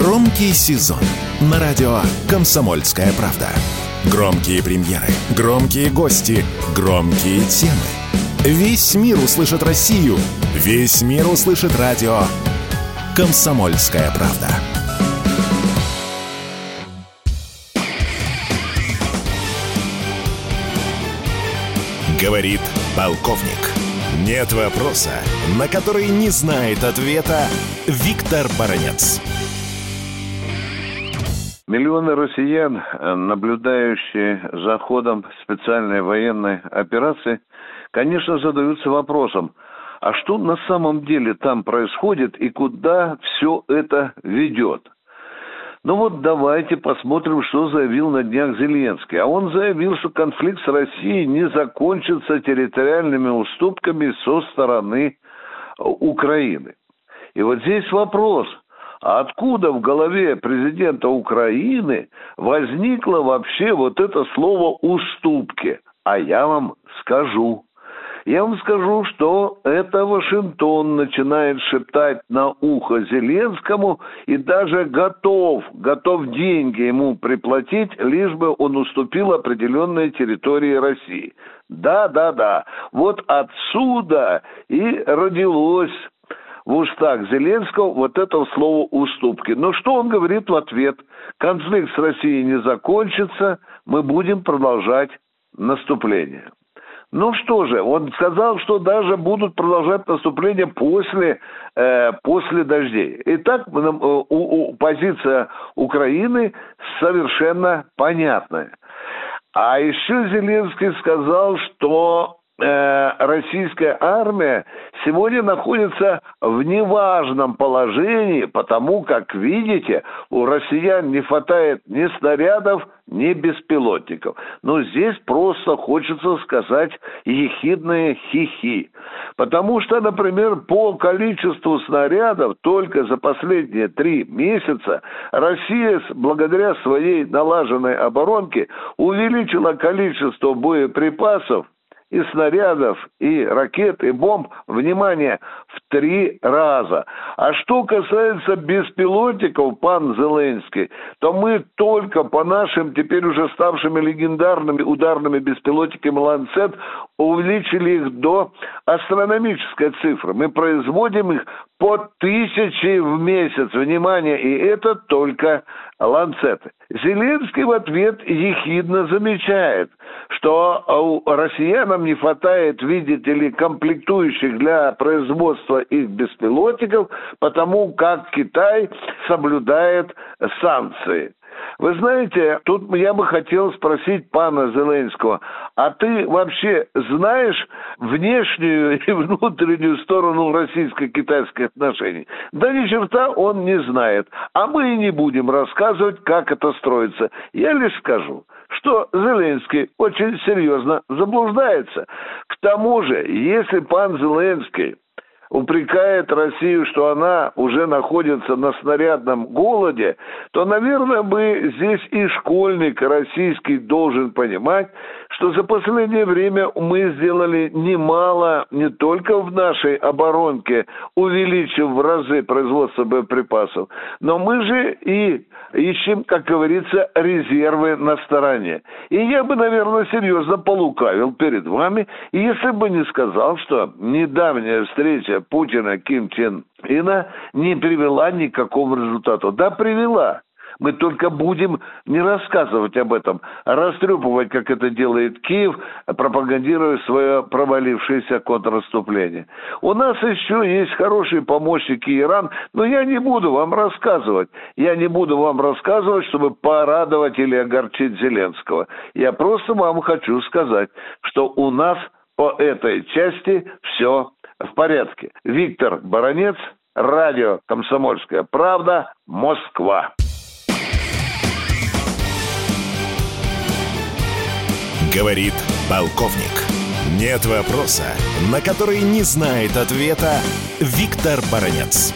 Громкий сезон на радио «Комсомольская правда». Громкие премьеры, громкие гости, громкие темы. Весь мир услышит Россию, весь мир услышит радио «Комсомольская правда». Говорит полковник. Нет вопроса, на который не знает ответа Виктор Баранец. Миллионы россиян, наблюдающие за ходом специальной военной операции, конечно, задаются вопросом, а что на самом деле там происходит и куда все это ведет? Ну вот давайте посмотрим, что заявил на днях Зеленский. А он заявил, что конфликт с Россией не закончится территориальными уступками со стороны Украины. И вот здесь вопрос. А откуда в голове президента Украины возникло вообще вот это слово «уступки»? А я вам скажу. Что это Вашингтон начинает шептать на ухо Зеленскому и даже готов деньги ему приплатить, лишь бы он уступил определенные территории России. Да. Вот отсюда и родилось в устах Зеленского вот это слово «уступки». Но что он говорит в ответ? Конфликт с Россией не закончится, мы будем продолжать наступление. Ну что же, он сказал, что даже будут продолжать наступление после дождей. Итак, позиция Украины совершенно понятная. А еще Зеленский сказал, что российская армия сегодня находится в неважном положении, потому как, видите, у россиян не хватает ни снарядов, ни беспилотников. Но здесь просто хочется сказать ехидные хихи. Потому что, например, по количеству снарядов только за последние 3 месяца Россия, благодаря своей налаженной оборонке, увеличила количество боеприпасов и снарядов, и ракет, и бомб, внимание, в 3 раза. А что касается беспилотников, пан Зеленский, то мы только по нашим, теперь уже ставшими легендарными ударными беспилотниками «Ланцет», увеличили их до астрономической цифры. Мы производим их по 1000 в месяц. Внимание, и это только «Ланцеты». Зеленский в ответ ехидно замечает, что россиянам не хватает, видите ли, комплектующих для производства их беспилотников, потому как Китай соблюдает санкции. Вы знаете, тут я бы хотел спросить пана Зеленского, а ты вообще знаешь внешнюю и внутреннюю сторону российско-китайских отношений? Да ни черта он не знает, а мы и не будем рассказывать, как это строится. Я лишь скажу, что Зеленский очень серьезно заблуждается. К тому же, если пан Зеленский упрекает Россию, что она уже находится на снарядном голоде, то, наверное, бы здесь и школьник российский должен понимать, что за последнее время мы сделали немало не только в нашей оборонке, увеличив в разы производство боеприпасов, но мы же и ищем, как говорится, резервы на стороне. И я бы, наверное, серьезно полукавил перед вами, если бы не сказал, что недавняя встреча Путина Ким Чен Ина не привела ни к какому результату. Да, привела. Мы только будем не рассказывать об этом, а растрепывать, как это делает Киев, пропагандируя свое провалившееся контрнаступление. У нас еще есть хорошие помощники Иран, но я не буду вам рассказывать. Я не буду вам рассказывать, чтобы порадовать или огорчить Зеленского. Я просто вам хочу сказать, что у нас по этой части все в порядке. Виктор Баранец, радио «Комсомольская правда», Москва. Говорит полковник. Нет вопроса, на который не знает ответа Виктор Баранец.